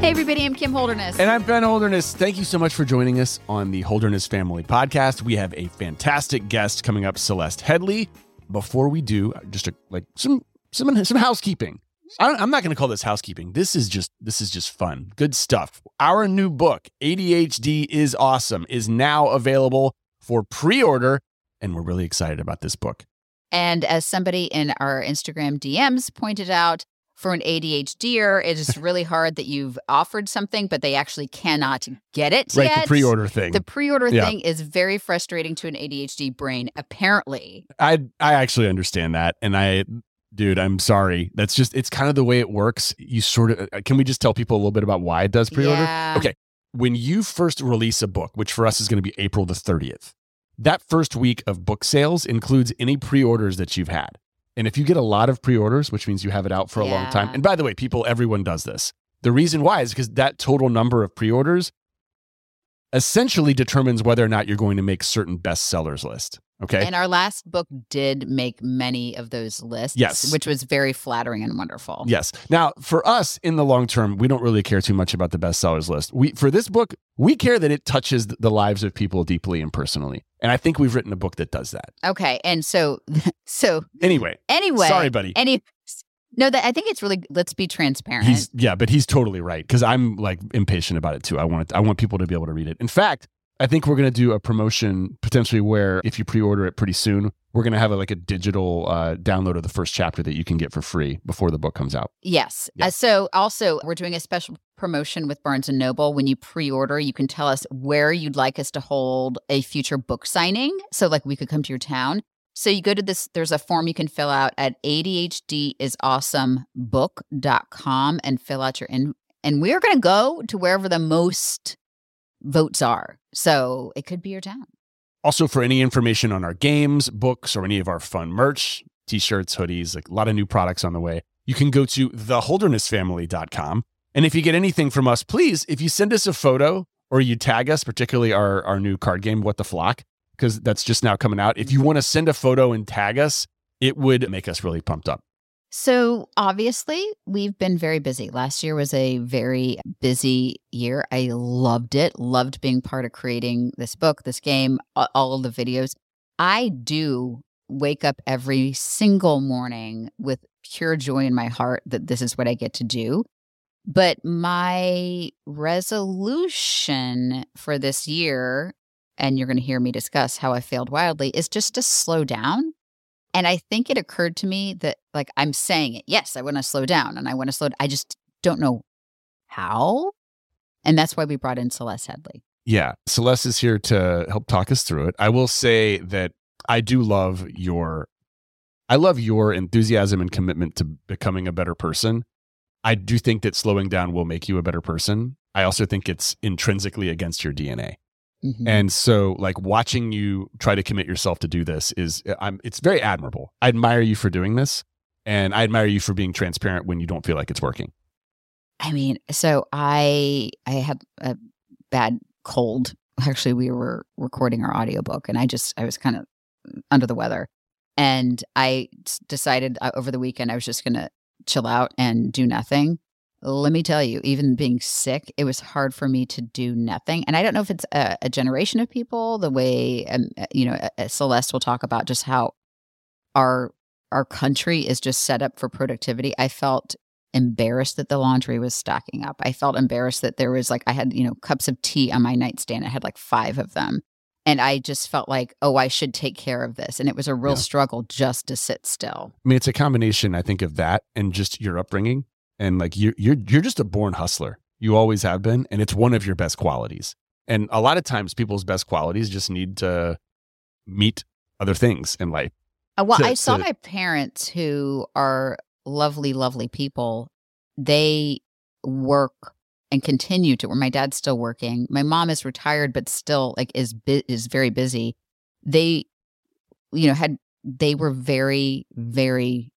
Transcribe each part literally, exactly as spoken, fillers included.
Hey everybody, I'm Kim Holderness. And I'm Ben Holderness. Thank you so much for joining us on the Holderness Family Podcast. We have a fantastic guest coming up, Celeste Headlee. Before we do, just a, like some some some housekeeping. I don't, I'm not going to call this housekeeping. This is just this is just fun, good stuff. Our new book, A D H D Is Awesome, is now available for pre-order, and we're really excited about this book. And as somebody in our Instagram D Ms pointed out, for an ADHDer, it is really hard that you've offered something, but they actually cannot get it right, yet. Right, the pre-order thing. The pre-order yeah. thing is very frustrating to an A D H D brain, apparently. I I actually understand that. And I, dude, I'm sorry. That's just, it's kind of the way it works. You sort of, can we just tell people a little bit about why it does pre-order? Yeah. Okay. When you first release a book, which for us is going to be April the thirtieth, that first week of book sales includes any pre-orders that you've had. And if you get a lot of pre-orders, which means you have it out for a yeah. long time. And by the way, people, everyone does this. The reason why is because that total number of pre-orders essentially determines whether or not you're going to make certain bestsellers list. Okay. And our last book did make many of those lists, yes. which was very flattering and wonderful. Yes. Now, for us in the long term, we don't really care too much about the bestsellers list. We for this book, we care that it touches the lives of people deeply and personally. And I think we've written a book that does that. Okay. And so so anyway. Anyway. Sorry, buddy. Any No, that I think it's really let's be transparent. He's, yeah, but he's totally right because I'm like impatient about it too. I want it, I want people to be able to read it. In fact, I think we're going to do a promotion potentially where if you pre-order it pretty soon, we're going to have a, like a digital uh, download of the first chapter that you can get for free before the book comes out. Yes. Yeah. Uh, so also we're doing a special promotion with Barnes and Noble. When you pre-order, you can tell us where you'd like us to hold a future book signing. So like we could come to your town. So you go to this, there's a form you can fill out at A D H D is awesome book dot com and fill out your, in- and we're going to go to wherever the most votes are. So it could be your town. Also, for any information on our games, books, or any of our fun merch, t-shirts, hoodies, like a lot of new products on the way, you can go to the holderness family dot com. And if you get anything from us, please, if you send us a photo or you tag us, particularly our, our new card game, What the Flock, because that's just now coming out. If you want to send a photo and tag us, it would make us really pumped up. So obviously, we've been very busy. Last year was a very busy year. I loved it. Loved being part of creating this book, this game, all of the videos. I do wake up every single morning with pure joy in my heart that this is what I get to do. But my resolution for this year, and you're going to hear me discuss how I failed wildly, is just to slow down. And I think it occurred to me that, like, I'm saying it. Yes, I want to slow down and I want to slow down. I just don't know how. And that's why we brought in Celeste Headlee. Yeah. Celeste is here to help talk us through it. I will say that I do love your, I love your enthusiasm and commitment to becoming a better person. I do think that slowing down will make you a better person. I also think it's intrinsically against your D N A. Mm-hmm. And so like watching you try to commit yourself to do this is, I'm, it's very admirable. I admire you for doing this, and I admire you for being transparent when you don't feel like it's working. I mean, so I I had a bad cold. Actually, we were recording our audiobook, and I just, I was kind of under the weather. And I decided over the weekend I was just going to chill out and do nothing. Let me tell you, even being sick, it was hard for me to do nothing. And I don't know if it's a, a generation of people, the way, um, you know, Celeste will talk about just how our our country is just set up for productivity. I felt embarrassed that the laundry was stacking up. I felt embarrassed that there was like, I had, you know, cups of tea on my nightstand. I had like five of them. And I just felt like, oh, I should take care of this. And it was a real yeah. struggle just to sit still. I mean, it's a combination, I think, of that and just your upbringing. And like, you're, you're, you're just a born hustler. You always have been. And it's one of your best qualities. And a lot of times people's best qualities just need to meet other things in life. Uh, well, to, I saw to, my parents who are lovely, lovely people. They work and continue to, where my dad's still working. My mom is retired, but still like is bu- is very busy. They, you know, had, they were very, very,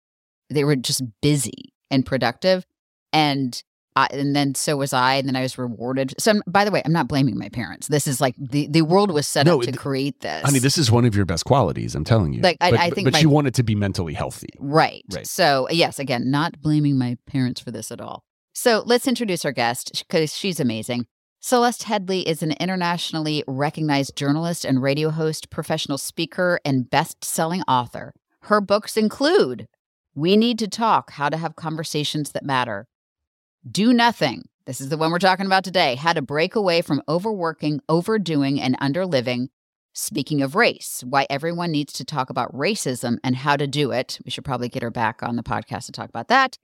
they were just busy and productive. And I, and then so was I, and then I was rewarded. So I'm, by the way, I'm not blaming my parents. This is like, the, the world was set no, up to create this. I mean, this is one of your best qualities, I'm telling you. Like, I, but I think but my, you want it to be mentally healthy. Right. right. So yes, again, not blaming my parents for this at all. So let's introduce our guest, because she's amazing. Celeste Headlee is an internationally recognized journalist and radio host, professional speaker, and best-selling author. Her books include We Need to Talk, How to Have Conversations That Matter, Do Nothing, this is the one we're talking about today, How to Break Away from Overworking, Overdoing, and Underliving, Speaking of Race, Why Everyone Needs to Talk About Racism and How to Do It. We should probably get her back on the podcast to talk about that.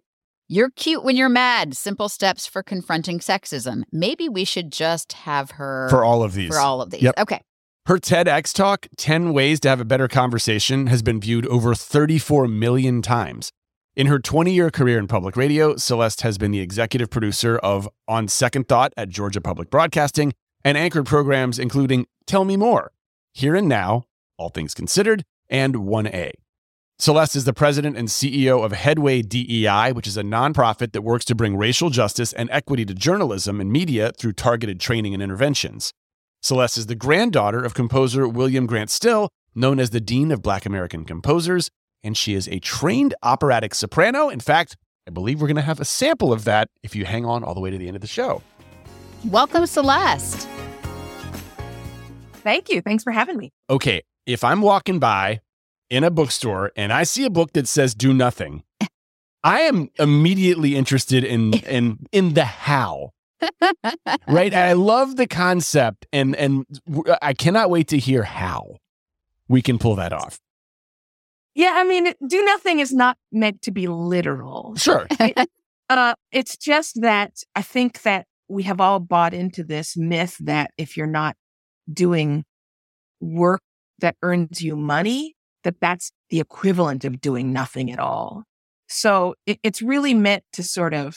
You're Cute When You're Mad, Simple Steps for Confronting Sexism. Maybe we should just have her... For all of these. For all of these. Yep. Okay. Her TEDx talk, ten Ways to Have a Better Conversation, has been viewed over thirty-four million times. In her twenty-year career in public radio, Celeste has been the executive producer of On Second Thought at Georgia Public Broadcasting and anchored programs including Tell Me More, Here and Now, All Things Considered, and one A. Celeste is the president and C E O of Headway D E I, which is a nonprofit that works to bring racial justice and equity to journalism and media through targeted training and interventions. Celeste is the granddaughter of composer William Grant Still, known as the Dean of Black American Composers, and she is a trained operatic soprano. In fact, I believe we're going to have a sample of that if you hang on all the way to the end of the show. Welcome, Celeste. Thank you. Thanks for having me. Okay, if I'm walking by in a bookstore and I see a book that says Do Nothing, I am immediately interested in in, in the how. Right? I love the concept, and and I cannot wait to hear how we can pull that off. Yeah, I mean, Do Nothing is not meant to be literal. Sure. it, uh, it's just that I think that we have all bought into this myth that if you're not doing work that earns you money, that that's the equivalent of doing nothing at all. So it, it's really meant to sort of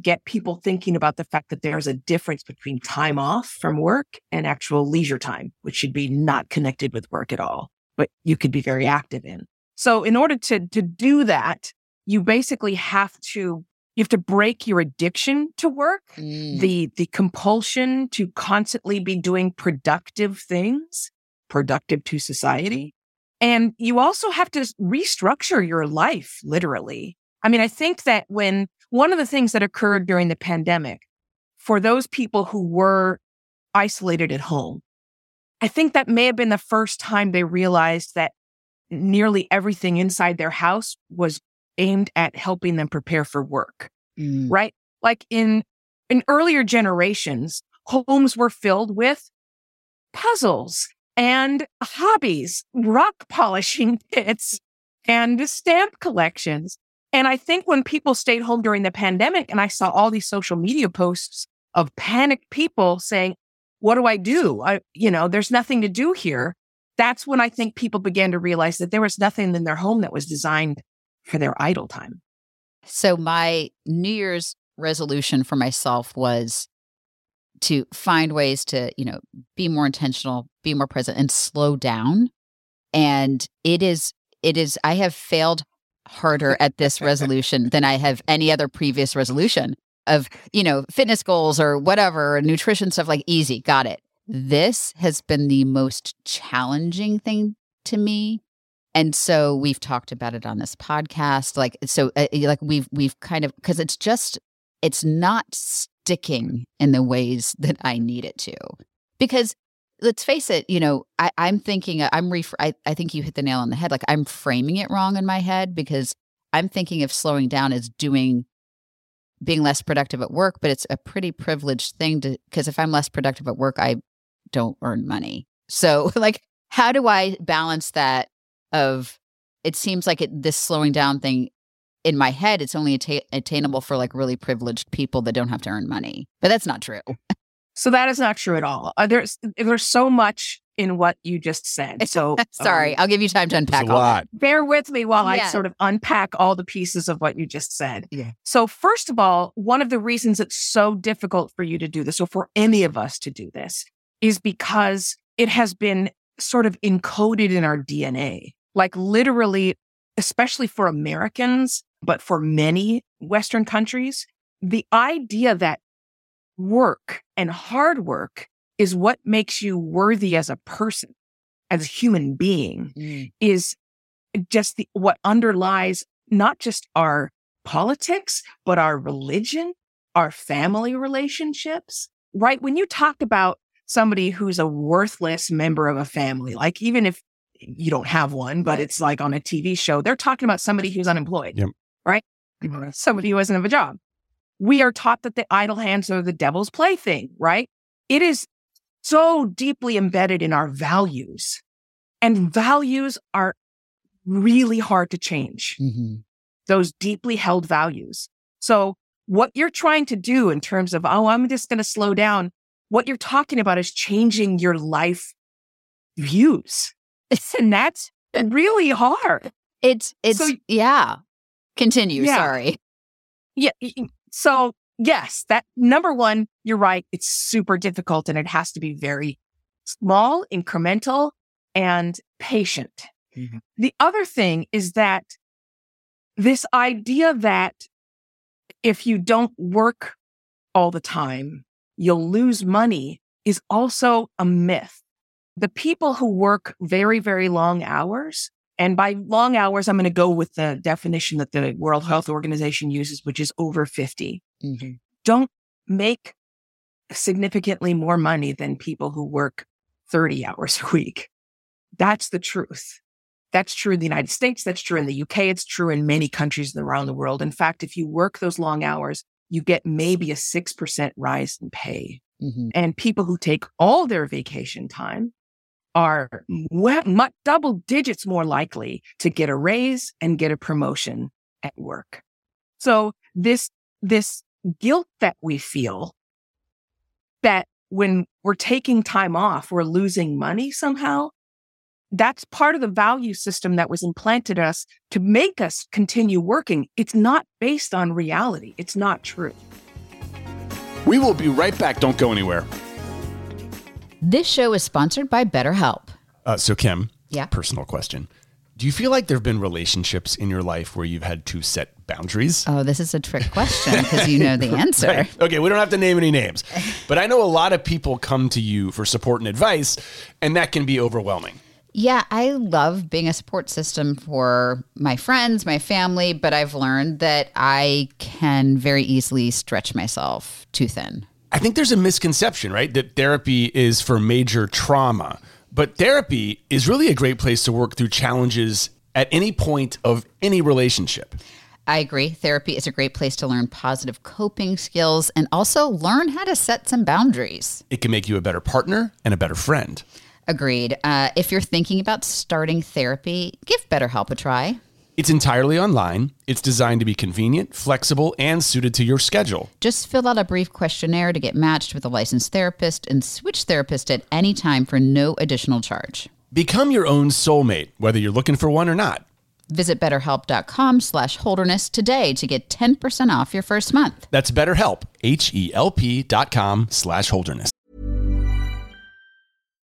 get people thinking about the fact that there's a difference between time off from work and actual leisure time, which should be not connected with work at all, but you could be very active in. So in order to to do that, you basically have to you have to break your addiction to work, mm. the the compulsion to constantly be doing productive things, productive to society. And you also have to restructure your life, literally. I mean, I think that when one of the things that occurred during the pandemic, for those people who were isolated at home, I think that may have been the first time they realized that nearly everything inside their house was aimed at helping them prepare for work, mm. right? Like in in earlier generations, homes were filled with puzzles and hobbies, rock polishing kits, and stamp collections. And I think when people stayed home during the pandemic, and I saw all these social media posts of panicked people saying, what do I do? I, you know, there's nothing to do here. That's when I think people began to realize that there was nothing in their home that was designed for their idle time. So my New Year's resolution for myself was to find ways to, you know, be more intentional, be more present, and slow down. And it is, it is, I have failed harder at this resolution than I have any other previous resolution of, you know, fitness goals or whatever, nutrition stuff, like easy, got it. This has been the most challenging thing to me. And so we've talked about it on this podcast. Like, so uh, like we've, we've kind of, cause it's just, it's not sticking in the ways that I need it to, because let's face it, you know, I, I'm thinking, I'm, ref- I, I think you hit the nail on the head. Like I'm framing it wrong in my head because I'm thinking of slowing down as doing, being less productive at work, but it's a pretty privileged thing to, cause if I'm less productive at work, I don't earn money. So like, how do I balance that? Of it seems like it, this slowing down thing in my head, it's only atta- attainable for like really privileged people that don't have to earn money, but that's not true. So that is not true at all. Uh, there's there's so much in what you just said. So sorry, um, I'll give you time to unpack a all lot. That. Bear with me while yeah. I sort of unpack all the pieces of what you just said. Yeah. So first of all, one of the reasons it's so difficult for you to do this, or for any of us to do this, is because it has been sort of encoded in our D N A. Like literally, especially for Americans, but for many Western countries, the idea that work and hard work is what makes you worthy as a person, as a human being, mm. is just the, what underlies not just our politics, but our religion, our family relationships, right? When you talk about somebody who's a worthless member of a family, like even if you don't have one, but it's like on a T V show, they're talking about somebody who's unemployed, yep. right? Somebody who doesn't have a job. We are taught that the idle hands are the devil's plaything, right? It is so deeply embedded in our values, and values are really hard to change. Mm-hmm. Those deeply held values. So what you're trying to do in terms of, oh, I'm just going to slow down, what you're talking about is changing your life views. And that's really hard. It's, it's, so, yeah. Continue. Yeah. Sorry. Yeah. So yes, that number one, you're right. It's super difficult and it has to be very small, incremental, and patient. Mm-hmm. The other thing is that this idea that if you don't work all the time, you'll lose money is also a myth. The people who work very, very long hours, and by long hours, I'm going to go with the definition that the World Health Organization uses, which is over fifty, mm-hmm. don't make significantly more money than people who work thirty hours a week. That's the truth. That's true in the United States. That's true in the U K. It's true in many countries around the world. In fact, if you work those long hours, you get maybe a six percent rise in pay. Mm-hmm. And people who take all their vacation time are we- much, double digits more likely to get a raise and get a promotion at work. So this, this guilt that we feel that when we're taking time off, we're losing money somehow, that's part of the value system that was implanted in us to make us continue working. It's not based on reality. It's not true. We will be right back. Don't go anywhere. This show is sponsored by BetterHelp. Uh, so Kim, yeah. Personal question. Do you feel like there have been relationships in your life where you've had to set boundaries? Oh, this is a trick question because you know the answer. Right. Okay, we don't have to name any names. But I know a lot of people come to you for support and advice, and that can be overwhelming. Yeah, I love being a support system for my friends, my family, but I've learned that I can very easily stretch myself too thin. I think there's a misconception, right? That therapy is for major trauma, but therapy is really a great place to work through challenges at any point of any relationship. I agree. Therapy is a great place to learn positive coping skills and also learn how to set some boundaries. It can make you a better partner and a better friend. Agreed. Uh, if you're thinking about starting therapy, give BetterHelp a try. It's entirely online. It's designed to be convenient, flexible, and suited to your schedule. Just fill out a brief questionnaire to get matched with a licensed therapist and switch therapist at any time for no additional charge. Become your own soulmate, whether you're looking for one or not. Visit betterhelp.com slash holderness today to get ten percent off your first month. That's BetterHelp, H-E-L-P dot com slash holderness.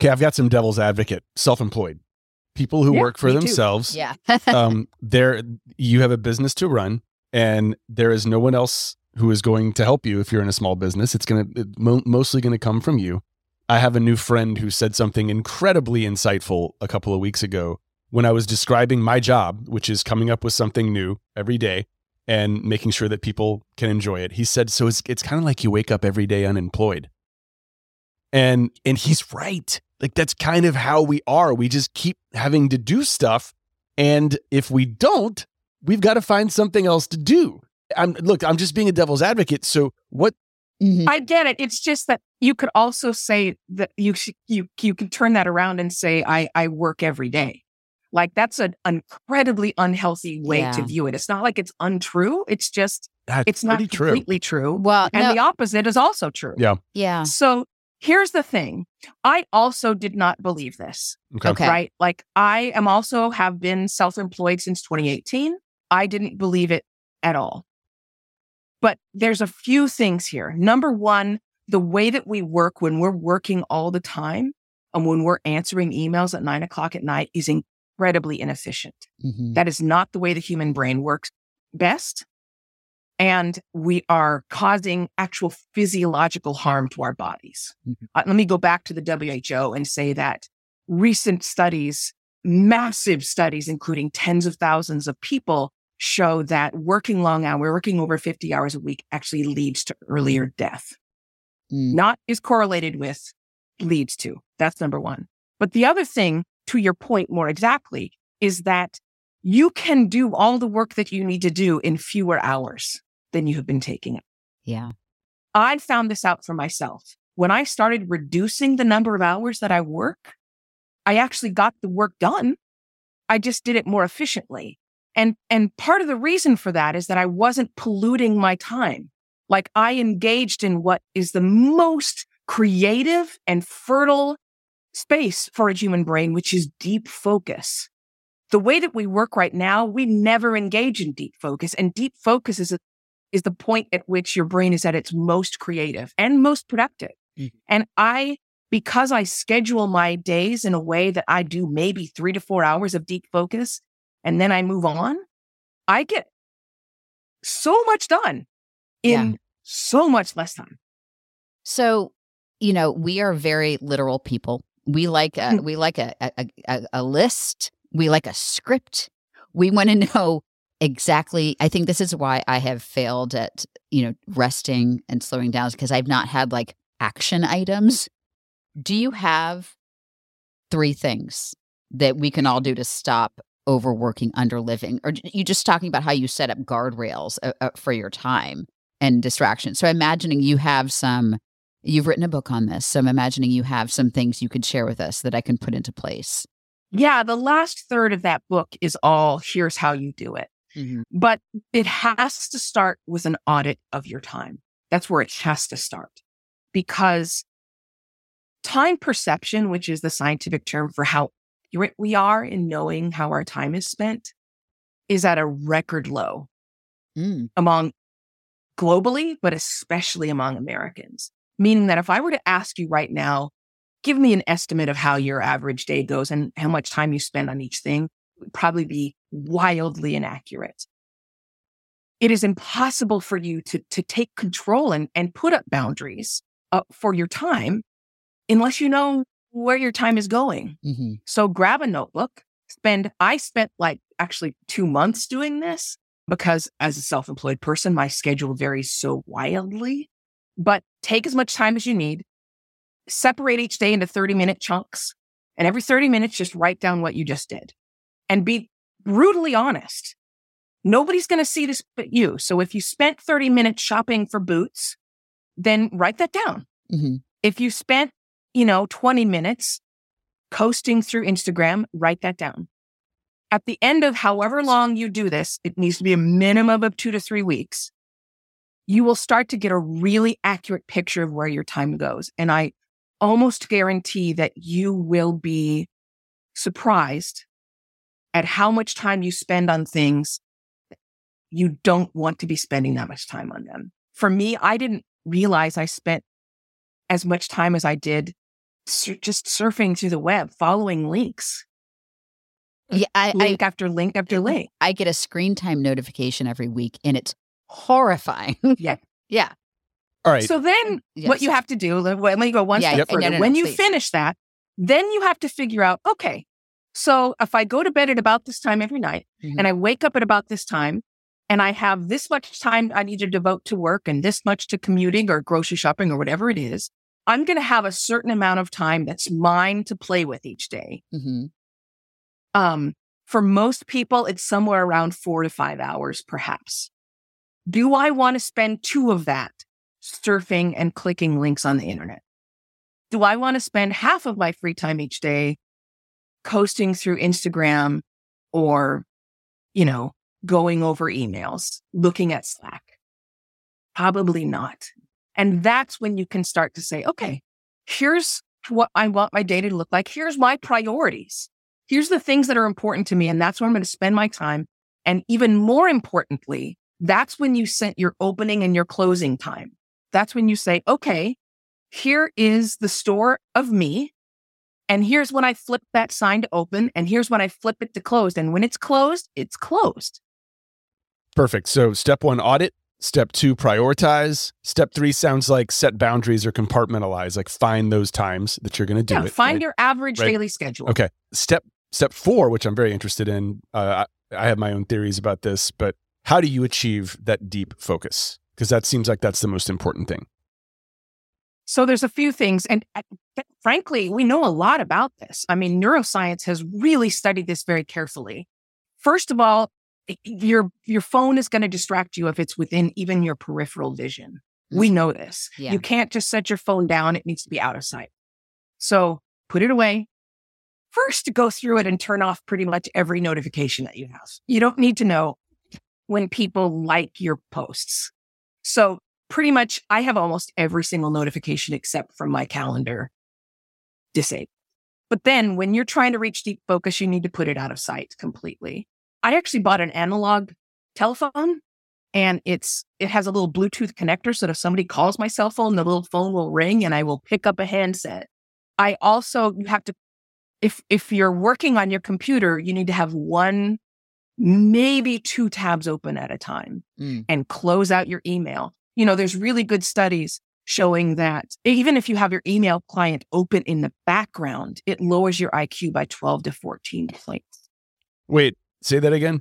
Okay, I've got some devil's advocate, self-employed people who yeah, work for themselves. Too. Yeah, um, there you have a business to run, and there is no one else who is going to help you if you're in a small business. It's gonna it mo- mostly gonna come from you. I have a new friend who said something incredibly insightful a couple of weeks ago when I was describing my job, which is coming up with something new every day and making sure that people can enjoy it. He said, "So it's it's kind of like you wake up every day unemployed," and and he's right. Like, that's kind of how we are. We just keep having to do stuff. And if we don't, we've got to find something else to do. I'm, look, I'm just being a devil's advocate. So what? Mm-hmm. I get it. It's just that you could also say that you you you can turn that around and say, I, I work every day. Like, that's an incredibly unhealthy way yeah. to view it. It's not like it's untrue. It's just, that's it's not completely true. true. Well, and no. the opposite is also true. Yeah. Yeah. So here's the thing. I also did not believe this, okay. right? Like, I am also have been self-employed since twenty eighteen. I didn't believe it at all. But there's a few things here. Number one, the way that we work when we're working all the time and when we're answering emails at nine o'clock at night is incredibly inefficient. Mm-hmm. That is not the way the human brain works best. And we are causing actual physiological harm to our bodies. Mm-hmm. Uh, let me go back to the W H O and say that recent studies, massive studies, including tens of thousands of people, show that working long hours, working over fifty hours a week actually leads to earlier death. Mm. Not is correlated with, leads to. That's number one. But the other thing, to your point more exactly, is that you can do all the work that you need to do in fewer hours than you have been taking up. Yeah. I found this out for myself. When I started reducing the number of hours that I work, I actually got the work done. I just did it more efficiently. And, and part of the reason for that is that I wasn't polluting my time. Like, I engaged in what is the most creative and fertile space for a human brain, which is deep focus. The way that we work right now, we never engage in deep focus. And deep focus is a, is the point at which your brain is at its most creative and most productive. Mm-hmm. And I, because I schedule my days in a way that I do maybe three to four hours of deep focus, and then I move on, I get so much done in yeah. so much less time. So, you know, we are very literal people. We like a, we like a, a, a, a list. We like a script. We want to know exactly. I think this is why I have failed at, you know, resting and slowing down, because I've not had like action items. Do you have three things that we can all do to stop overworking, underliving? Or you just talking about how you set up guardrails uh, uh, for your time and distractions. So I'm imagining you have some, you've written a book on this. So I'm imagining you have some things you could share with us that I can put into place. yeah, the last third of that book is all, here's how you do it. Mm-hmm. But it has to start with an audit of your time. That's where it has to start. Because time perception, which is the scientific term for how we are in knowing how our time is spent, is at a record low mm. among globally, but especially among Americans. Meaning that if I were to ask you right now, give me an estimate of how your average day goes and how much time you spend on each thing, it would probably be wildly inaccurate. It is impossible for you to, to take control and, and put up boundaries uh, for your time unless you know where your time is going. Mm-hmm. So grab a notebook, spend, I spent like actually two months doing this because as a self-employed person, my schedule varies so wildly, but take as much time as you need, separate each day into thirty minute chunks, and every thirty minutes, just write down what you just did and be brutally honest. Nobody's going to see this but you. So if you spent thirty minutes shopping for boots, then write that down. Mm-hmm. If you spent, you know, twenty minutes coasting through Instagram, write that down. At the end of however long you do this, it needs to be a minimum of two to three weeks. You will start to get a really accurate picture of where your time goes. And I almost guarantee that you will be surprised at how much time you spend on things you don't want to be spending that much time on them. For me, I didn't realize I spent as much time as I did sur- just surfing through the web, following links. Yeah, I, link I, after link after link. I get a screen time notification every week, and it's horrifying. Yeah. Yeah. All right. So then yes. what you have to do, let me go one yeah, step yep. further. No, no, no, when no, you please. finish that, then you have to figure out, okay, so if I go to bed at about this time every night mm-hmm. and I wake up at about this time and I have this much time I need to devote to work and this much to commuting or grocery shopping or whatever it is, I'm going to have a certain amount of time that's mine to play with each day. Mm-hmm. Um, for most people, it's somewhere around four to five hours, perhaps. Do I want to spend two of that surfing and clicking links on the internet? Do I want to spend half of my free time each day coasting through Instagram or, you know, going over emails, looking at Slack? Probably not. And that's when you can start to say, okay, here's what I want my day to look like. Here's my priorities. Here's the things that are important to me. And that's where I'm going to spend my time. And even more importantly, that's when you set your opening and your closing time. That's when you say, okay, here is the store of me. And here's when I flip that sign to open, and here's when I flip it to closed. And when it's closed, it's closed. Perfect. So step one, audit. Step two, prioritize. Step three sounds like set boundaries or compartmentalize, like find those times that you're going to do yeah, it. Find right? your average right? daily schedule. Okay. Step step four, which I'm very interested in. Uh, I, I have my own theories about this, but how do you achieve that deep focus? Because that seems like that's the most important thing. So there's a few things, and uh, frankly, we know a lot about this. I mean, neuroscience has really studied this very carefully. First of all, your your phone is going to distract you if it's within even your peripheral vision. We know this. Yeah. You can't just set your phone down. It needs to be out of sight. So put it away. First, go through it and turn off pretty much every notification that you have. You don't need to know when people like your posts. So pretty much, I have almost every single notification except from my calendar disabled. But then when you're trying to reach deep focus, you need to put it out of sight completely. I actually bought an analog telephone, and it's it has a little Bluetooth connector so that if somebody calls my cell phone, the little phone will ring and I will pick up a handset. I also, you have to, if if you're working on your computer, you need to have one, maybe two tabs open at a time mm. and close out your email. You know, there's really good studies showing that even if you have your email client open in the background, it lowers your I Q by twelve to fourteen points. Wait, say that again?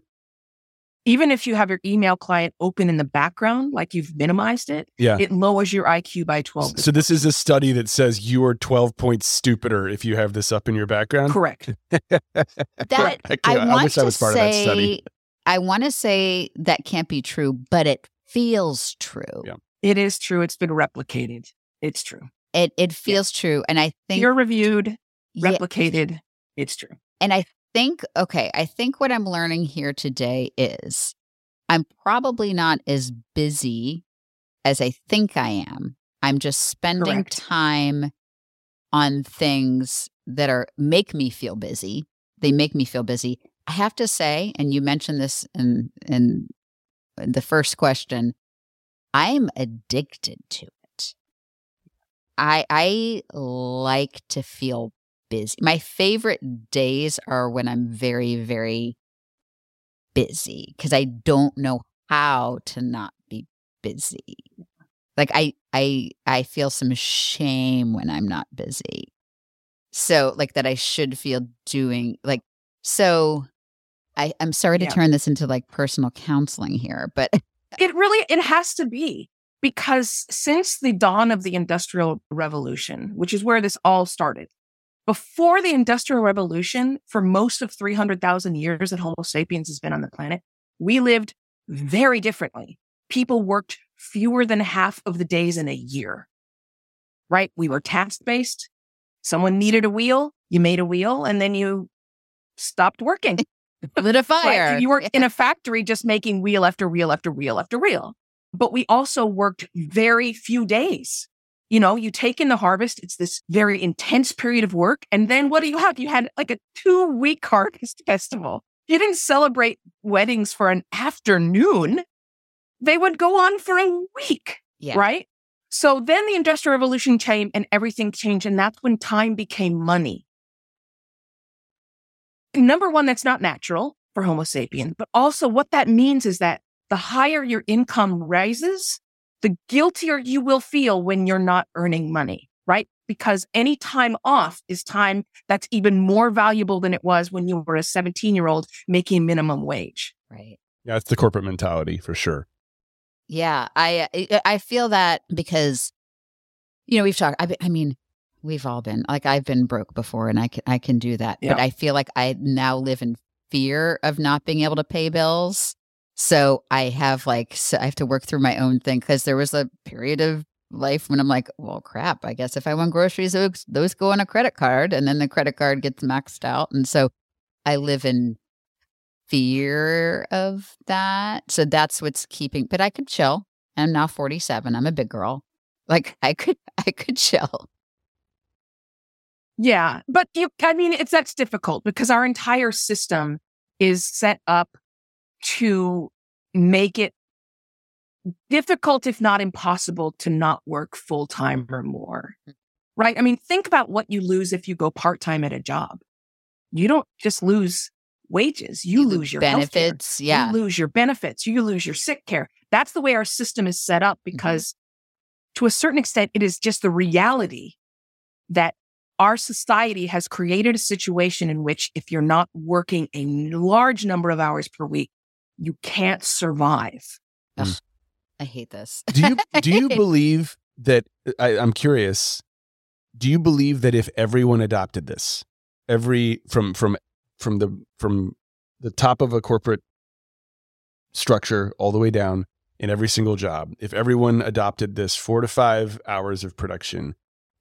Even if you have your email client open in the background, like you've minimized it, yeah. it lowers your I Q by twelve. So this is a study that says you are twelve points stupider if you have this up in your background? Correct. that I, I, I wish I was part say, of that study. I want to say that can't be true, but it feels true. Yeah. It is true. It's been replicated. It's true. It it feels yeah. true. And I think peer reviewed, replicated. Yeah. It's true. And I think, okay, I think what I'm learning here today is I'm probably not as busy as I think I am. I'm just spending Correct. time on things that are make me feel busy. They make me feel busy. I have to say, and you mentioned this in in the first question, I'm addicted to it. I I like to feel busy. My favorite days are when I'm very, very busy because I don't know how to not be busy. Like I I I feel some shame when I'm not busy. So like that I should feel doing like so I, I'm sorry to yeah. turn this into like personal counseling here, but it really it has to be, because since the dawn of the Industrial Revolution, which is where this all started, before the Industrial Revolution, for most of three hundred thousand years that Homo sapiens has been on the planet, we lived very differently. People worked fewer than half of the days in a year, right? We were task-based. Someone needed a wheel, you made a wheel, and then you stopped working. Lit a fire. Right? You worked in a factory just making wheel after wheel after wheel after wheel. But we also worked very few days. You know, you take in the harvest, it's this very intense period of work. And then what do you have? You had like a two-week harvest festival. You didn't celebrate weddings for an afternoon. They would go on for a week, yeah. right? So then the Industrial Revolution came and everything changed. And that's when time became money. Number one, that's not natural for Homo sapiens, but also what that means is that the higher your income rises, the guiltier you will feel when you're not earning money, right? Because any time off is time that's even more valuable than it was when you were a seventeen-year-old making minimum wage. Right. Yeah, it's the corporate mentality for sure. Yeah, I I feel that because, you know, we've talked, I, I mean, we've all been like I've been broke before, and I can I can do that. Yeah. But I feel like I now live in fear of not being able to pay bills. So I have like so I have to work through my own thing, because there was a period of life when I'm like, well, crap. I guess if I want groceries, those, those go on a credit card, and then the credit card gets maxed out, and so I live in fear of that. So that's what's keeping. But I could chill. I'm now forty-seven. I'm a big girl. Like I could I could chill. Yeah, but you, I mean, it's that's difficult because our entire system is set up to make it difficult, if not impossible, to not work full time or more, right? I mean, think about what you lose if you go part time at a job. You don't just lose wages; you, you lose, lose your benefits. Healthcare. Yeah, you lose your benefits. You lose your sick care. That's the way our system is set up because, mm-hmm. to a certain extent, it is just the reality that. Our society has created a situation in which if you're not working a large number of hours per week, you can't survive. Ugh, mm. I hate this. Do you do you believe that, I, I'm curious, do you believe that if everyone adopted this, every from from from the from the top of a corporate structure all the way down in every single job, if everyone adopted this four to five hours of production,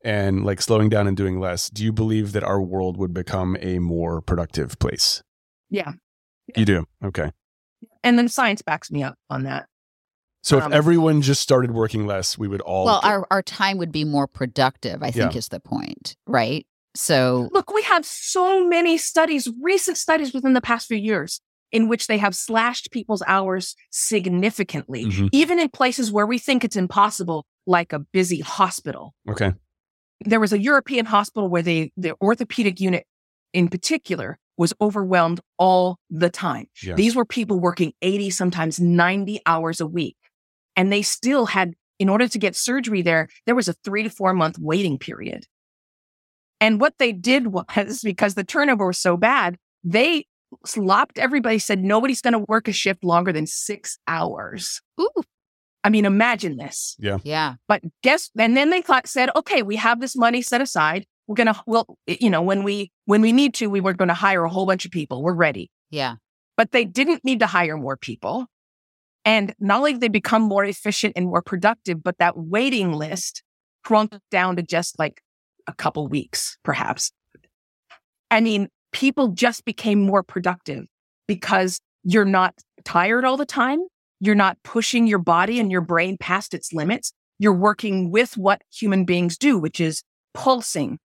and like slowing down and doing less, do you believe that our world would become a more productive place? Yeah. yeah. You do? Okay. And then science backs me up on that. So um, if everyone just started working less, we would all... Well, get... our, our time would be more productive, I think yeah. is the point, right? So... Look, we have so many studies, recent studies within the past few years, in which they have slashed people's hours significantly, mm-hmm. even in places where we think it's impossible, like a busy hospital. Okay. There was a European hospital where they, the orthopedic unit in particular was overwhelmed all the time. Yeah. These were people working eighty, sometimes ninety hours a week. And they still had, in order to get surgery there, there was a three to four month waiting period. And what they did was, because the turnover was so bad, they slopped everybody, said nobody's going to work a shift longer than six hours. Ooh. I mean, imagine this. Yeah. Yeah. But guess, and then they thought, said, okay, we have this money set aside. We're going to, well, you know, when we, when we need to, we were going to hire a whole bunch of people. We're ready. Yeah. But they didn't need to hire more people. And not only did they become more efficient and more productive, but that waiting list shrunk down to just like a couple weeks, perhaps. I mean, people just became more productive because you're not tired all the time. You're not pushing your body and your brain past its limits. You're working with what human beings do, which is pulsing.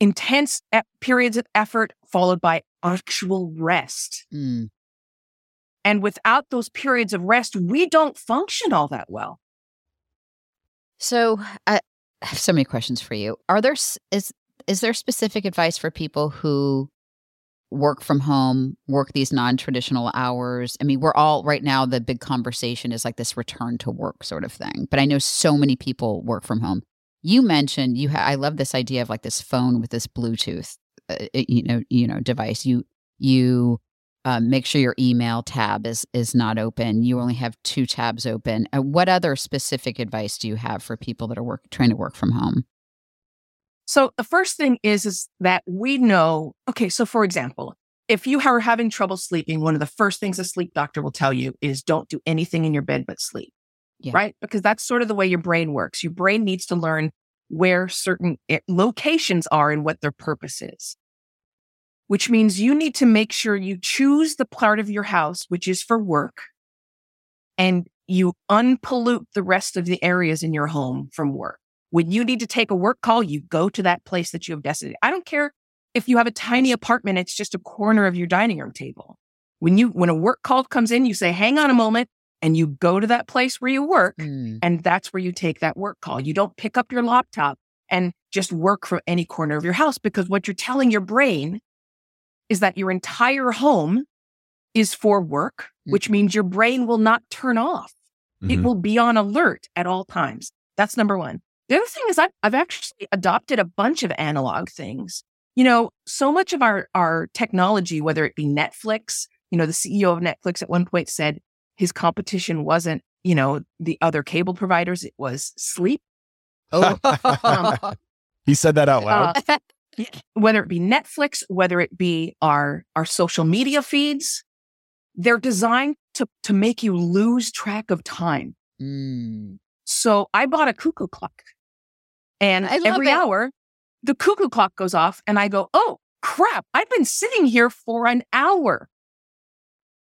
Intense e- periods of effort followed by actual rest. Mm. And without those periods of rest, we don't function all that well. So uh, I have so many questions for you. Are there is is there specific advice for people who work from home, work these non-traditional hours? I mean, we're all right now, the big conversation is like this return to work sort of thing. But I know so many people work from home. You mentioned you ha- I love this idea of like this phone with this Bluetooth, uh, you know, you know, device. You you uh, make sure your email tab is is not open. You only have two tabs open. Uh, what other specific advice do you have for people that are work trying to work from home? So the first thing is is that we know. Okay, so for example, if you are having trouble sleeping, one of the first things a sleep doctor will tell you is don't do anything in your bed but sleep. Yeah. Right? Because that's sort of the way your brain works. Your brain needs to learn where certain locations are and what their purpose is, which means you need to make sure you choose the part of your house which is for work and you unpollute the rest of the areas in your home from work. When you need to take a work call, you go to that place that you have designated. I don't care if you have a tiny apartment, it's just a corner of your dining room table. When you when a work call comes in, you say, hang on a moment. And you go to that place where you work, mm. and that's where you take that work call. You don't pick up your laptop and just work from any corner of your house, because what you're telling your brain is that your entire home is for work, mm. which means your brain will not turn off. Mm-hmm. It will be on alert at all times. That's number one. The other thing is I've, I've actually adopted a bunch of analog things. You know, so much of our, our technology, whether it be Netflix, you know, the C E O of Netflix at one point said, his competition wasn't, you know, the other cable providers. It was sleep. Oh, um, he said that out loud. Uh, whether it be Netflix, whether it be our our social media feeds, they're designed to to make you lose track of time. Mm. So I bought a cuckoo clock, and every it. hour the cuckoo clock goes off, and I go, "Oh crap! I've been sitting here for an hour."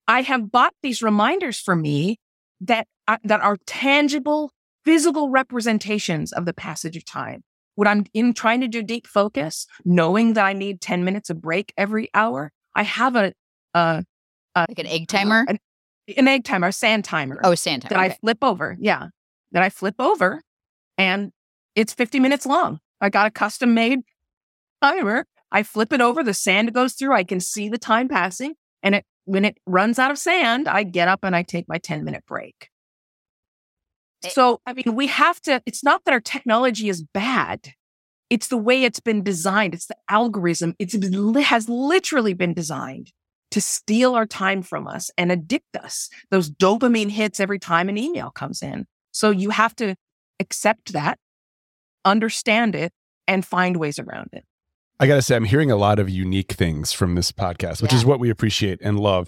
I have bought these reminders for me that uh, that are tangible, physical representations of the passage of time. When I'm in trying to do deep focus, knowing that I need ten minutes of break every hour, I have a... a, a like an egg timer? An, an egg timer, a sand timer. Oh, sand timer. That okay. I flip over, yeah. That I flip over, and it's fifty minutes long. I got a custom-made timer. I flip it over, the sand goes through, I can see the time passing, and it when it runs out of sand, I get up and I take my ten-minute break. So, I mean, we have to, it's not that our technology is bad. It's the way it's been designed. It's the algorithm. It's, it has literally been designed to steal our time from us and addict us. Those dopamine hits every time an email comes in. So you have to accept that, understand it, and find ways around it. I got to say, I'm hearing a lot of unique things from this podcast, which yeah. is what we appreciate and love.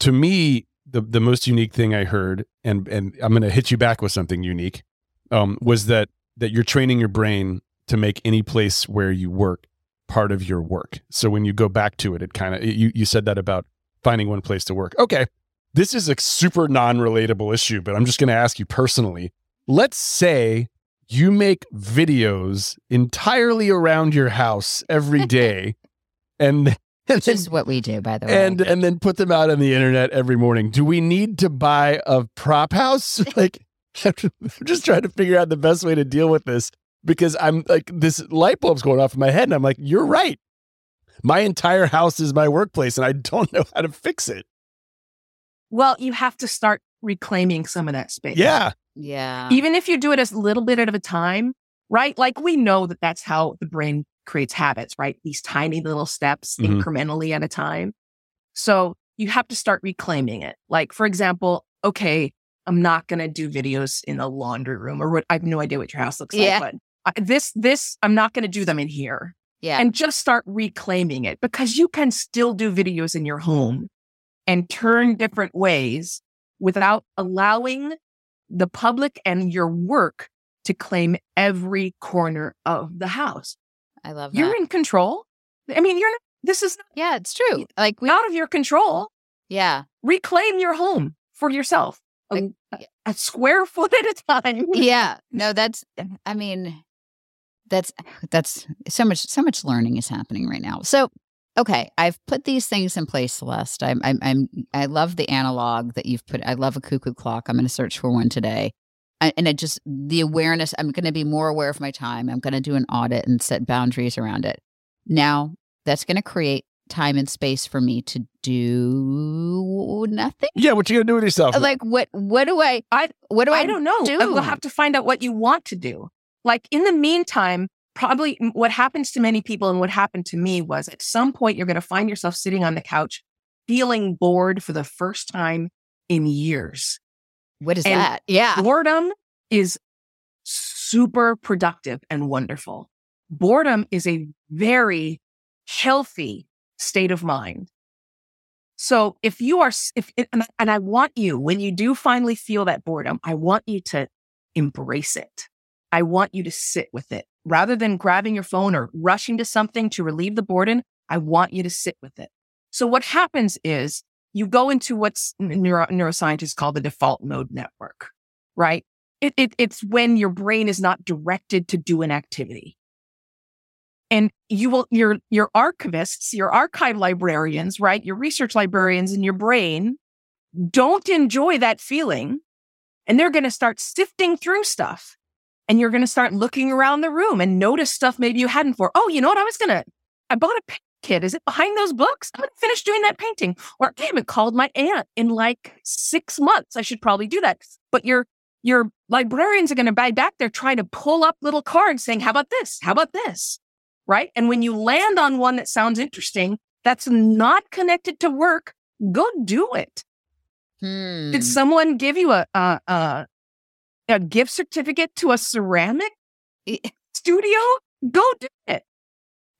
To me, the the most unique thing I heard, and and I'm going to hit you back with something unique, um, was that that you're training your brain to make any place where you work part of your work. So when you go back to it, it kind of, you, you said that about finding one place to work. Okay, this is a super non-relatable issue, but I'm just going to ask you personally. Let's say you make videos entirely around your house every day, and, and this then, is what we do, by the way. And and then put them out on the internet every morning. Do we need to buy a prop house? Like, I'm just trying to figure out the best way to deal with this, because I'm like, this light bulb's going off in my head, and I'm like, you're right. My entire house is my workplace, and I don't know how to fix it. Well, you have to start reclaiming some of that space. Yeah. Yeah. Even if you do it a little bit at a time, right? Like, we know that that's how the brain creates habits, right? These tiny little steps mm-hmm. incrementally at a time. So you have to start reclaiming it. Like, for example, okay, I'm not going to do videos in the laundry room, or what, I have no idea what your house looks yeah. like, but I, this, this, I'm not going to do them in here. Yeah. And just start reclaiming it, because you can still do videos in your home and turn different ways without allowing the public and your work to claim every corner of the house. I love that. You're in control. I mean, you're not This is not, yeah, it's true. Like we, out of your control. Yeah, reclaim your home for yourself, like, a, a square foot at a time. Yeah, no, that's. I mean, that's that's so much. So much learning is happening right now. So. Okay, I've put these things in place, Celeste. I'm, I'm, I'm, I love the analog that you've put. I love a cuckoo clock. I'm going to search for one today. I, and it just, the awareness, I'm going to be more aware of my time. I'm going to do an audit and set boundaries around it. Now, that's going to create time and space for me to do nothing. Yeah, what you going to do with yourself? Like, what What do I, I what do I, I don't know. Do? We'll have to find out what you want to do. Like, in the meantime, probably what happens to many people and what happened to me was at some point you're going to find yourself sitting on the couch feeling bored for the first time in years. What is and that? Yeah. Boredom is super productive and wonderful. Boredom is a very healthy state of mind. So if you are, if and I want you, when you do finally feel that boredom, I want you to embrace it. I want you to sit with it. Rather than grabbing your phone or rushing to something to relieve the boredom, I want you to sit with it. So what happens is you go into what's neuro- neuroscientists call the default mode network, right? It, it, it's when your brain is not directed to do an activity. And you will, your, your archivists, your archive librarians, right? Your research librarians in your brain don't enjoy that feeling. And they're going to start sifting through stuff. And you're going to start looking around the room and notice stuff maybe you hadn't before. Oh, you know what? I was going to, I bought a paint kit. Is it behind those books? I'm going to finish doing that painting. Or I haven't called my aunt in like six months. I should probably do that. But your your librarians are going to be back there trying to pull up little cards saying, how about this? How about this? Right? And when you land on one that sounds interesting, that's not connected to work, go do it. Hmm. Did someone give you a... a, a A gift certificate to a ceramic studio? Go do it.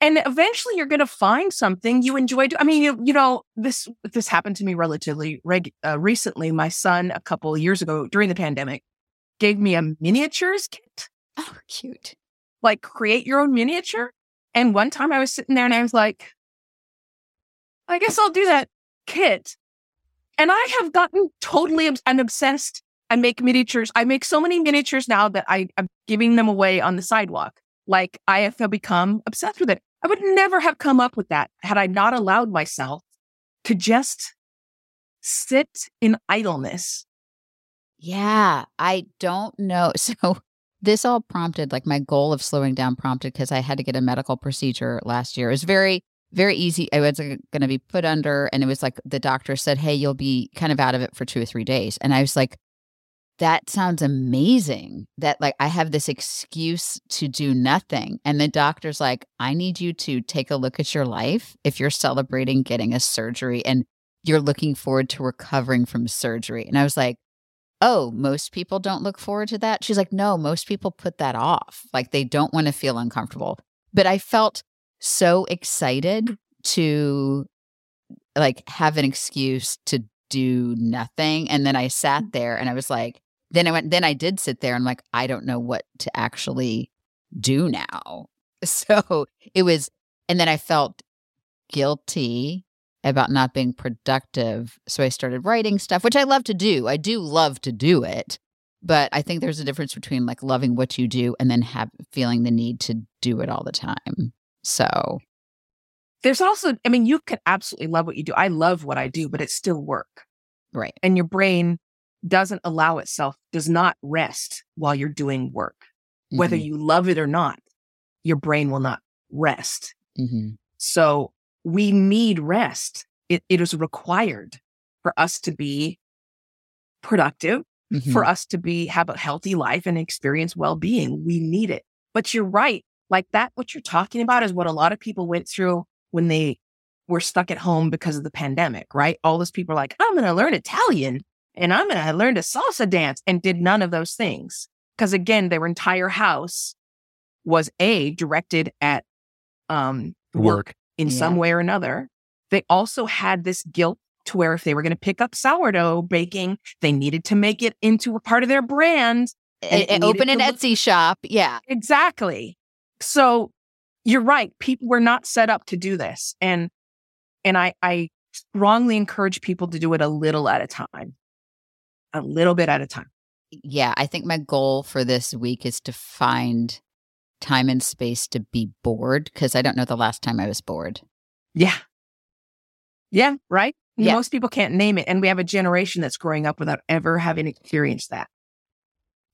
And eventually you're going to find something you enjoy. Do- I mean, you, you know, this this happened to me relatively reg- uh, recently. My son, a couple of years ago during the pandemic, gave me a miniatures kit. Oh, cute. Like, create your own miniature. And one time I was sitting there and I was like, I guess I'll do that kit. And I have gotten totally obs- I'm obsessed. I make miniatures. I make so many miniatures now that I, I'm giving them away on the sidewalk. Like, I have become obsessed with it. I would never have come up with that had I not allowed myself to just sit in idleness. Yeah, I don't know. So this all prompted, like, my goal of slowing down prompted because I had to get a medical procedure last year. It was very... Very easy. I was going to be put under, and it was like the doctor said, hey, you'll be kind of out of it for two or three days. And I was like, that sounds amazing that, like, I have this excuse to do nothing. And the doctor's like, I need you to take a look at your life. If you're celebrating getting a surgery and you're looking forward to recovering from surgery. And I was like, oh, most people don't look forward to that. She's like, no, most people put that off. Like, they don't want to feel uncomfortable. But I felt so excited to, like, have an excuse to do nothing. And then I sat there and I was like, then I went, then I did sit there and, like, I don't know what to actually do now. So it was, and then I felt guilty about not being productive. So I started writing stuff, which I love to do. I do love to do it. But I think there's a difference between, like, loving what you do and then have feeling the need to do it all the time. So there's also, I mean, you can absolutely love what you do. I love what I do, but it's still work. Right. And your brain doesn't allow itself, does not rest while you're doing work. Mm-hmm. Whether you love it or not, your brain will not rest. Mm-hmm. So we need rest. It, it is required for us to be productive, mm-hmm. for us to be, have a healthy life and experience well-being. We need it. But you're right. Like that, what you're talking about is what a lot of people went through when they were stuck at home because of the pandemic, right? All those people are like, I'm going to learn Italian and I'm going to learn to salsa dance, and did none of those things. Because again, their entire house was A, directed at um, work in yeah. some way or another. They also had this guilt to where if they were going to pick up sourdough baking, they needed to make it into a part of their brand. And and, and open an look- Etsy shop. Yeah, exactly. So you're right. People, we're not set up to do this. And and I, I strongly encourage people to do it a little at a time, a little bit at a time. Yeah, I think my goal for this week is to find time and space to be bored, because I don't know the last time I was bored. Yeah. Yeah, right? Yeah. Most people can't name it. And we have a generation that's growing up without ever having experienced that.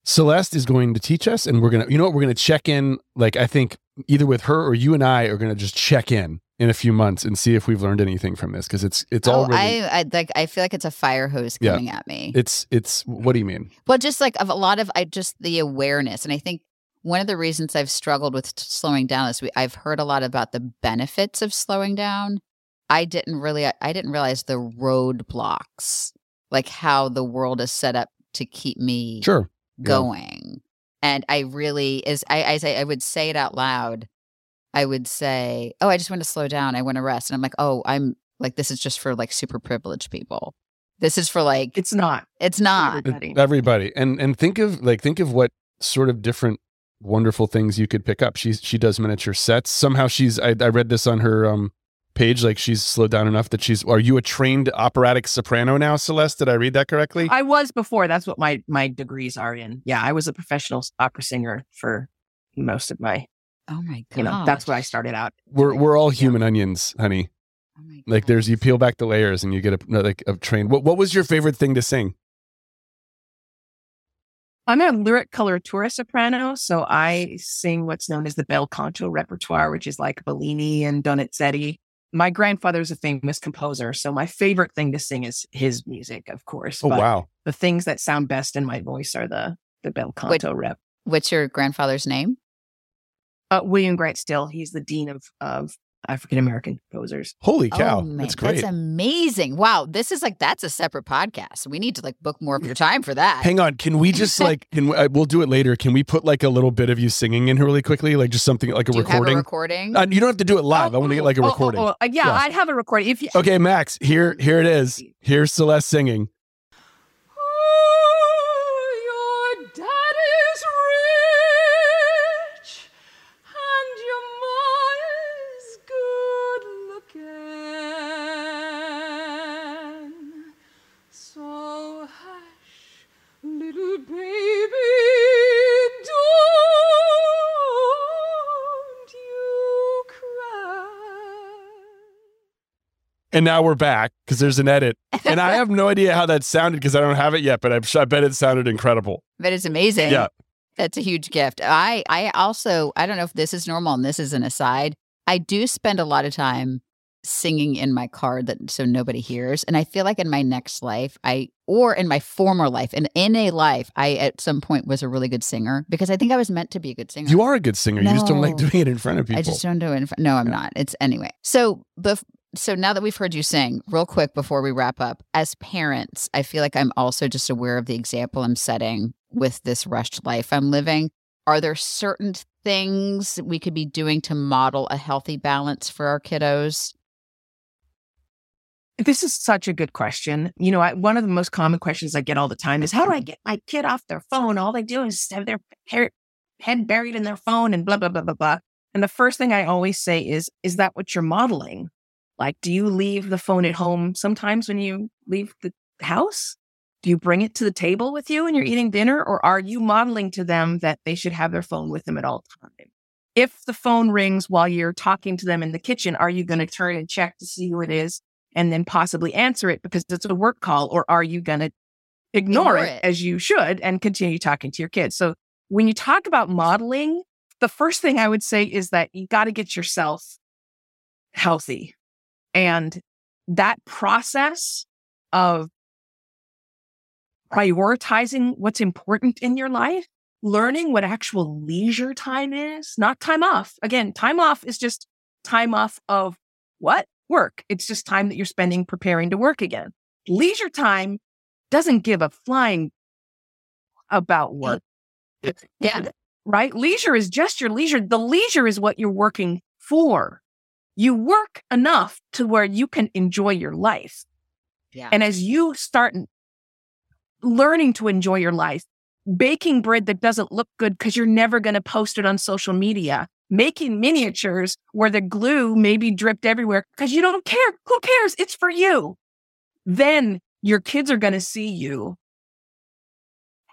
Celeste is going to teach us, and we're going to, you know what, we're going to check in. Like, I think either with her or you and I are going to just check in in a few months and see if we've learned anything from this. Cause it's, it's all, oh, really... I, I like, I feel like it's a fire hose coming yeah. at me. It's, it's, what do you mean? Well, just like of a lot of, I just the awareness. And I think one of the reasons I've struggled with slowing down is we, I've heard a lot about the benefits of slowing down. I didn't really, I, I didn't realize the roadblocks, like how the world is set up to keep me sure. going. Yeah. And I really is, I, I say, I would say it out loud. I would say, oh, I just want to slow down. I want to rest. And I'm like, oh, I'm like, this is just for like super privileged people. This is for like, it's not, it's not everybody. It's everybody. And, and think of like, think of what sort of different wonderful things you could pick up. She's, she does miniature sets. Somehow she's, I, I read this on her um, page, like she's slowed down enough that she's, are you a trained operatic soprano now, Celeste? Did I read that correctly? I was before. That's what my, my degrees are in. Yeah. I was a professional opera singer for most of my, oh my god! You know, that's what I started out. We're we're all human yeah. onions, honey. Oh my god! Like there's you peel back the layers and you get a like a train. What what was your favorite thing to sing? I'm a lyric coloratura soprano, so I sing what's known as the bel canto repertoire, which is like Bellini and Donizetti. My grandfather's a famous composer, so my favorite thing to sing is his music, of course. Oh but wow! The things that sound best in my voice are the the bel canto what, rep. What's your grandfather's name? Uh, William Grant Still, he's the dean of, of African-American composers. Holy cow. Oh, that's great. That's amazing. Wow. This is like, that's a separate podcast. We need to like book more of your time for that. Hang on. Can we just like, can we, we'll do it later. Can we put like a little bit of you singing in here really quickly? Like just something like a do recording. You have a recording? Uh, you don't have to do it live. Oh, I want to get like a oh, recording. Oh, oh. Yeah, yeah, I'd have a recording. If you- okay, Max, here, here it is. Here's Celeste singing. And now we're back because there's an edit. And I have no idea how that sounded because I don't have it yet, but I'm sure, I bet it sounded incredible. But it's amazing. Yeah. That's a huge gift. I, I also, I don't know if this is normal and this is an aside. I do spend a lot of time singing in my car that so nobody hears. And I feel like in my next life, I or in my former life, and in a life, I at some point was a really good singer because I think I was meant to be a good singer. You are a good singer. No. You just don't like doing it in front of people. I just don't do it in front. No, I'm yeah. not. It's anyway. So before. So now that we've heard you sing, real quick before we wrap up, as parents, I feel like I'm also just aware of the example I'm setting with this rushed life I'm living. Are there certain things we could be doing to model a healthy balance for our kiddos? This is such a good question. You know, I, one of the most common questions I get all the time is, how do I get my kid off their phone? All they do is have their hair, head buried in their phone and blah, blah, blah, blah, blah. And the first thing I always say is, is that what you're modeling? Like, do you leave the phone at home sometimes when you leave the house? Do you bring it to the table with you when you're eating dinner? Or are you modeling to them that they should have their phone with them at all times? If the phone rings while you're talking to them in the kitchen, are you going to turn and check to see who it is and then possibly answer it because it's a work call? Or are you going to ignore, ignore it, it as you should and continue talking to your kids? So when you talk about modeling, the first thing I would say is that you got to get yourself healthy. And that process of prioritizing what's important in your life, learning what actual leisure time is, not time off. Again, time off is just time off of what? Work. It's just time that you're spending preparing to work again. Leisure time doesn't give a flying about work. Yeah. Right? Leisure is just your leisure. The leisure is what you're working for. You work enough to where you can enjoy your life. Yeah. And as you start learning to enjoy your life, baking bread that doesn't look good because you're never going to post it on social media making miniatures where the glue maybe dripped everywhere because you don't care. Who cares? It's for you. Then your kids are going to see you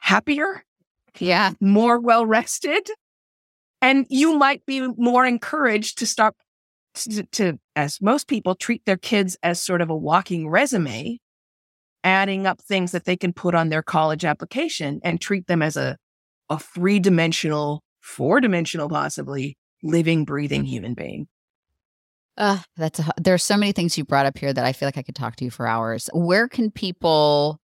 happier, yeah, more well-rested, and you might be more encouraged to stop to, to, as most people, treat their kids as sort of a walking resume, adding up things that they can put on their college application and treat them as a, a three-dimensional, four-dimensional, possibly, living, breathing human being. Uh, that's a, there are so many things you brought up here that I feel like I could talk to you for hours. Where can people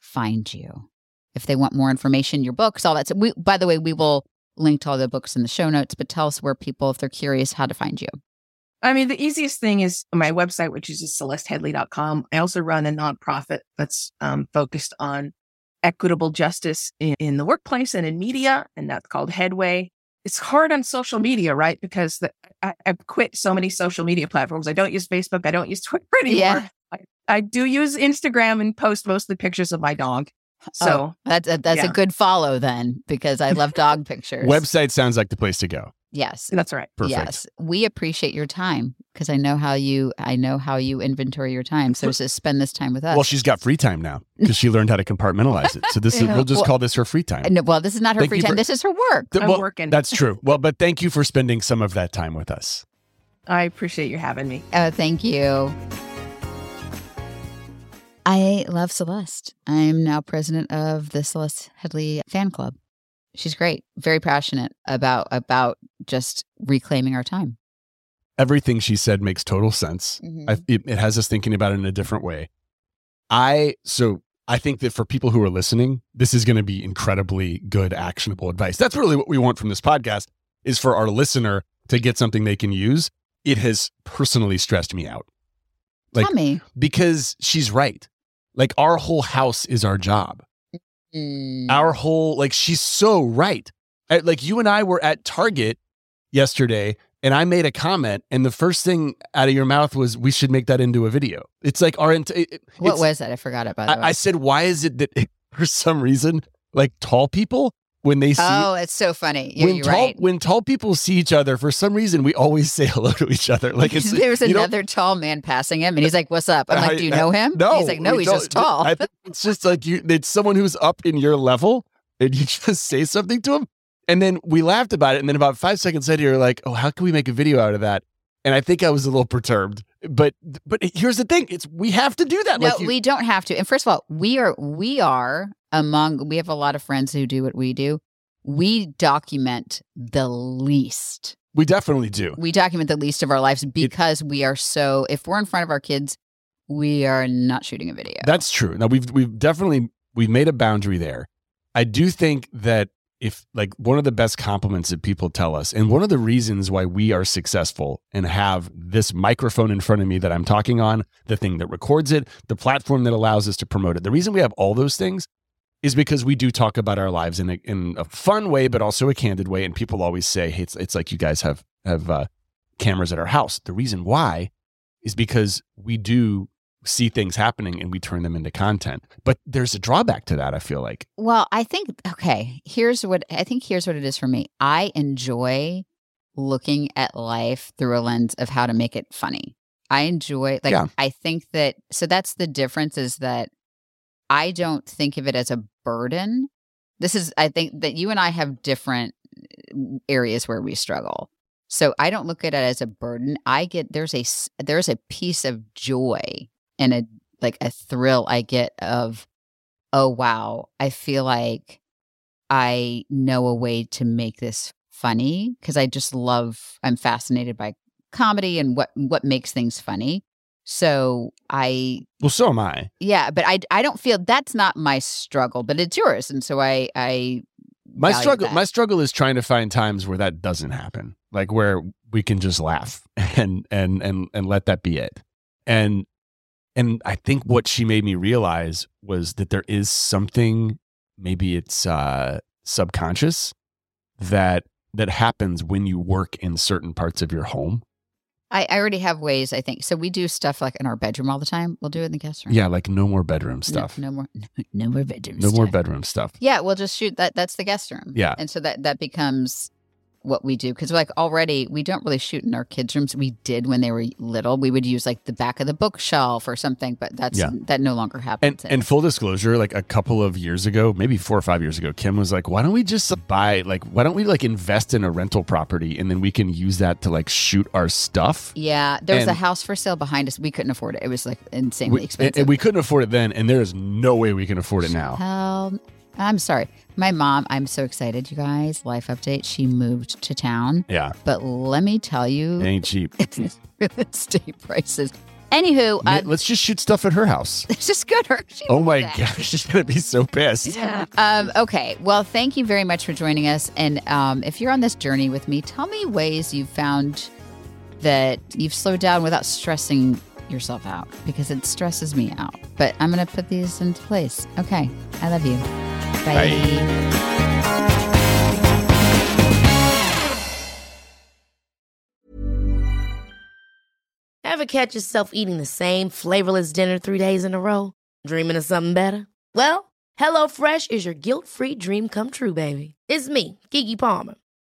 find you if they want more information, your books, all that? So we, by the way, we will link to all the books in the show notes, but tell us where people, if they're curious, how to find you. I mean, the easiest thing is my website, which is just celeste headlee dot com. I also run a nonprofit that's um, focused on equitable justice in, in the workplace and in media, and that's called Headway. It's hard on social media, right? Because the, I, I've quit so many social media platforms. I don't use Facebook. I don't use Twitter anymore. Yeah. I, I do use Instagram and post mostly pictures of my dog. So oh, that's, a, that's yeah. a good follow then, because I love dog pictures. Website sounds like the place to go. Yes. That's right. Perfect. Yes. We appreciate your time because I know how you I know how you inventory your time. So just spend this time with us. Well, she's got free time now because she learned how to compartmentalize it. So this is, we'll just well, call this her free time. No, well, this is not her thank free time. For, this is her work. Th- I'm well, working. That's true. Well, but thank you for spending some of that time with us. I appreciate you having me. Oh, thank you. I love Celeste. I'm now president of the Celeste Headlee fan club. She's great. Very passionate about about just reclaiming our time. Everything she said makes total sense. Mm-hmm. I, it, it has us thinking about it in a different way. I so I think that for people who are listening, this is going to be incredibly good, actionable advice. That's really what we want from this podcast, is for our listener to get something they can use. It has personally stressed me out. Like, Tell me. Because she's right. Like, our whole house is our job. Mm. Our whole, like, she's so right. I, like, you and I were at Target yesterday, and I made a comment, and the first thing out of your mouth was, we should make that into a video. It's like our... It, it, what was that? I forgot it, by the I, way. I said, why is it that, for some reason, like, tall people, when they see... Oh, it's so funny. You're, when you're tall, right. When tall people see each other, for some reason, we always say hello to each other. Like, it's, there was another know, tall man passing him, and he's like, what's up? I'm like, do you I, know him? No. He's like, no, he's just tall. I think it's just like, you. It's someone who's up in your level, and you just say something to him. And then we laughed about it, and then about five seconds later, you're like, oh, how can we make a video out of that? And I think I was a little perturbed. But but here's the thing, it's we have to do that. No, like you, we don't have to. And first of all, we are we are among we have a lot of friends who do what we do. We document the least. We definitely do. We document the least of our lives because it, we are so if we're in front of our kids, we are not shooting a video. That's true. Now we've we've definitely we've made a boundary there. I do think that if like one of the best compliments that people tell us, and one of the reasons why we are successful and have this microphone in front of me that I'm talking on, the thing that records it, the platform that allows us to promote it. The reason we have all those things is because we do talk about our lives in a, in a fun way, but also a candid way. And people always say, hey, it's, it's like you guys have, have uh, cameras at our house. The reason why is because we do see things happening and we turn them into content. But there's a drawback to that, I feel like. Well, I think, okay, here's what, I think here's what it is for me. I enjoy looking at life through a lens of how to make it funny. I enjoy, like, yeah. I think that, so that's the difference, is that I don't think of it as a burden. This is, I think that you and I have different areas where we struggle. So I don't look at it as a burden. I get, there's a, there's a piece of joy and a like a thrill I get of, oh, wow, I feel like I know a way to make this funny, because I just love, I'm fascinated by comedy and what, what makes things funny. So I... Well, so am I. Yeah, but I, I don't feel, that's not my struggle, but it's yours. And so I... I my struggle that. My struggle is trying to find times where that doesn't happen, like where we can just laugh and and and, and let that be it. And... And I think what she made me realize was that there is something, maybe it's uh, subconscious, that that happens when you work in certain parts of your home. I, I already have ways, I think. So we do stuff like in our bedroom all the time. We'll do it in the guest room. Yeah, like no more bedroom stuff. No, no more no, no more bedroom no stuff. No more bedroom stuff. Yeah, we'll just shoot. that. That's the guest room. Yeah. And so that, that becomes what we do, because like already we don't really shoot in our kids' rooms. We did when they were little. We would use like the back of the bookshelf or something, but that's yeah. that no longer happens. And, and full disclosure, like a couple of years ago, maybe four or five years ago, Kim was like, why don't we just buy, like, why don't we like invest in a rental property and then we can use that to like shoot our stuff? Yeah. There was and a house for sale behind us. We couldn't afford it. It was like insanely we, expensive. And, and we couldn't afford it then, and there is no way we can afford it now. Um, I'm sorry. My mom, I'm so excited, you guys. Life update. She moved to town. Yeah. But let me tell you. It ain't cheap. Real estate prices. Anywho. Man, um, let's just shoot stuff at her house. Just go to her. She oh my that. gosh. She's going to be so pissed. um, okay. Well, thank you very much for joining us. And um, if you're on this journey with me, tell me ways you've found that you've slowed down without stressing yourself out, because it stresses me out. But I'm going to put these into place. Okay. I love you. Bye. Bye. Ever catch yourself eating the same flavorless dinner three days in a row? Dreaming of something better? Well, HelloFresh is your guilt-free dream come true, baby. It's me, Keke Palmer.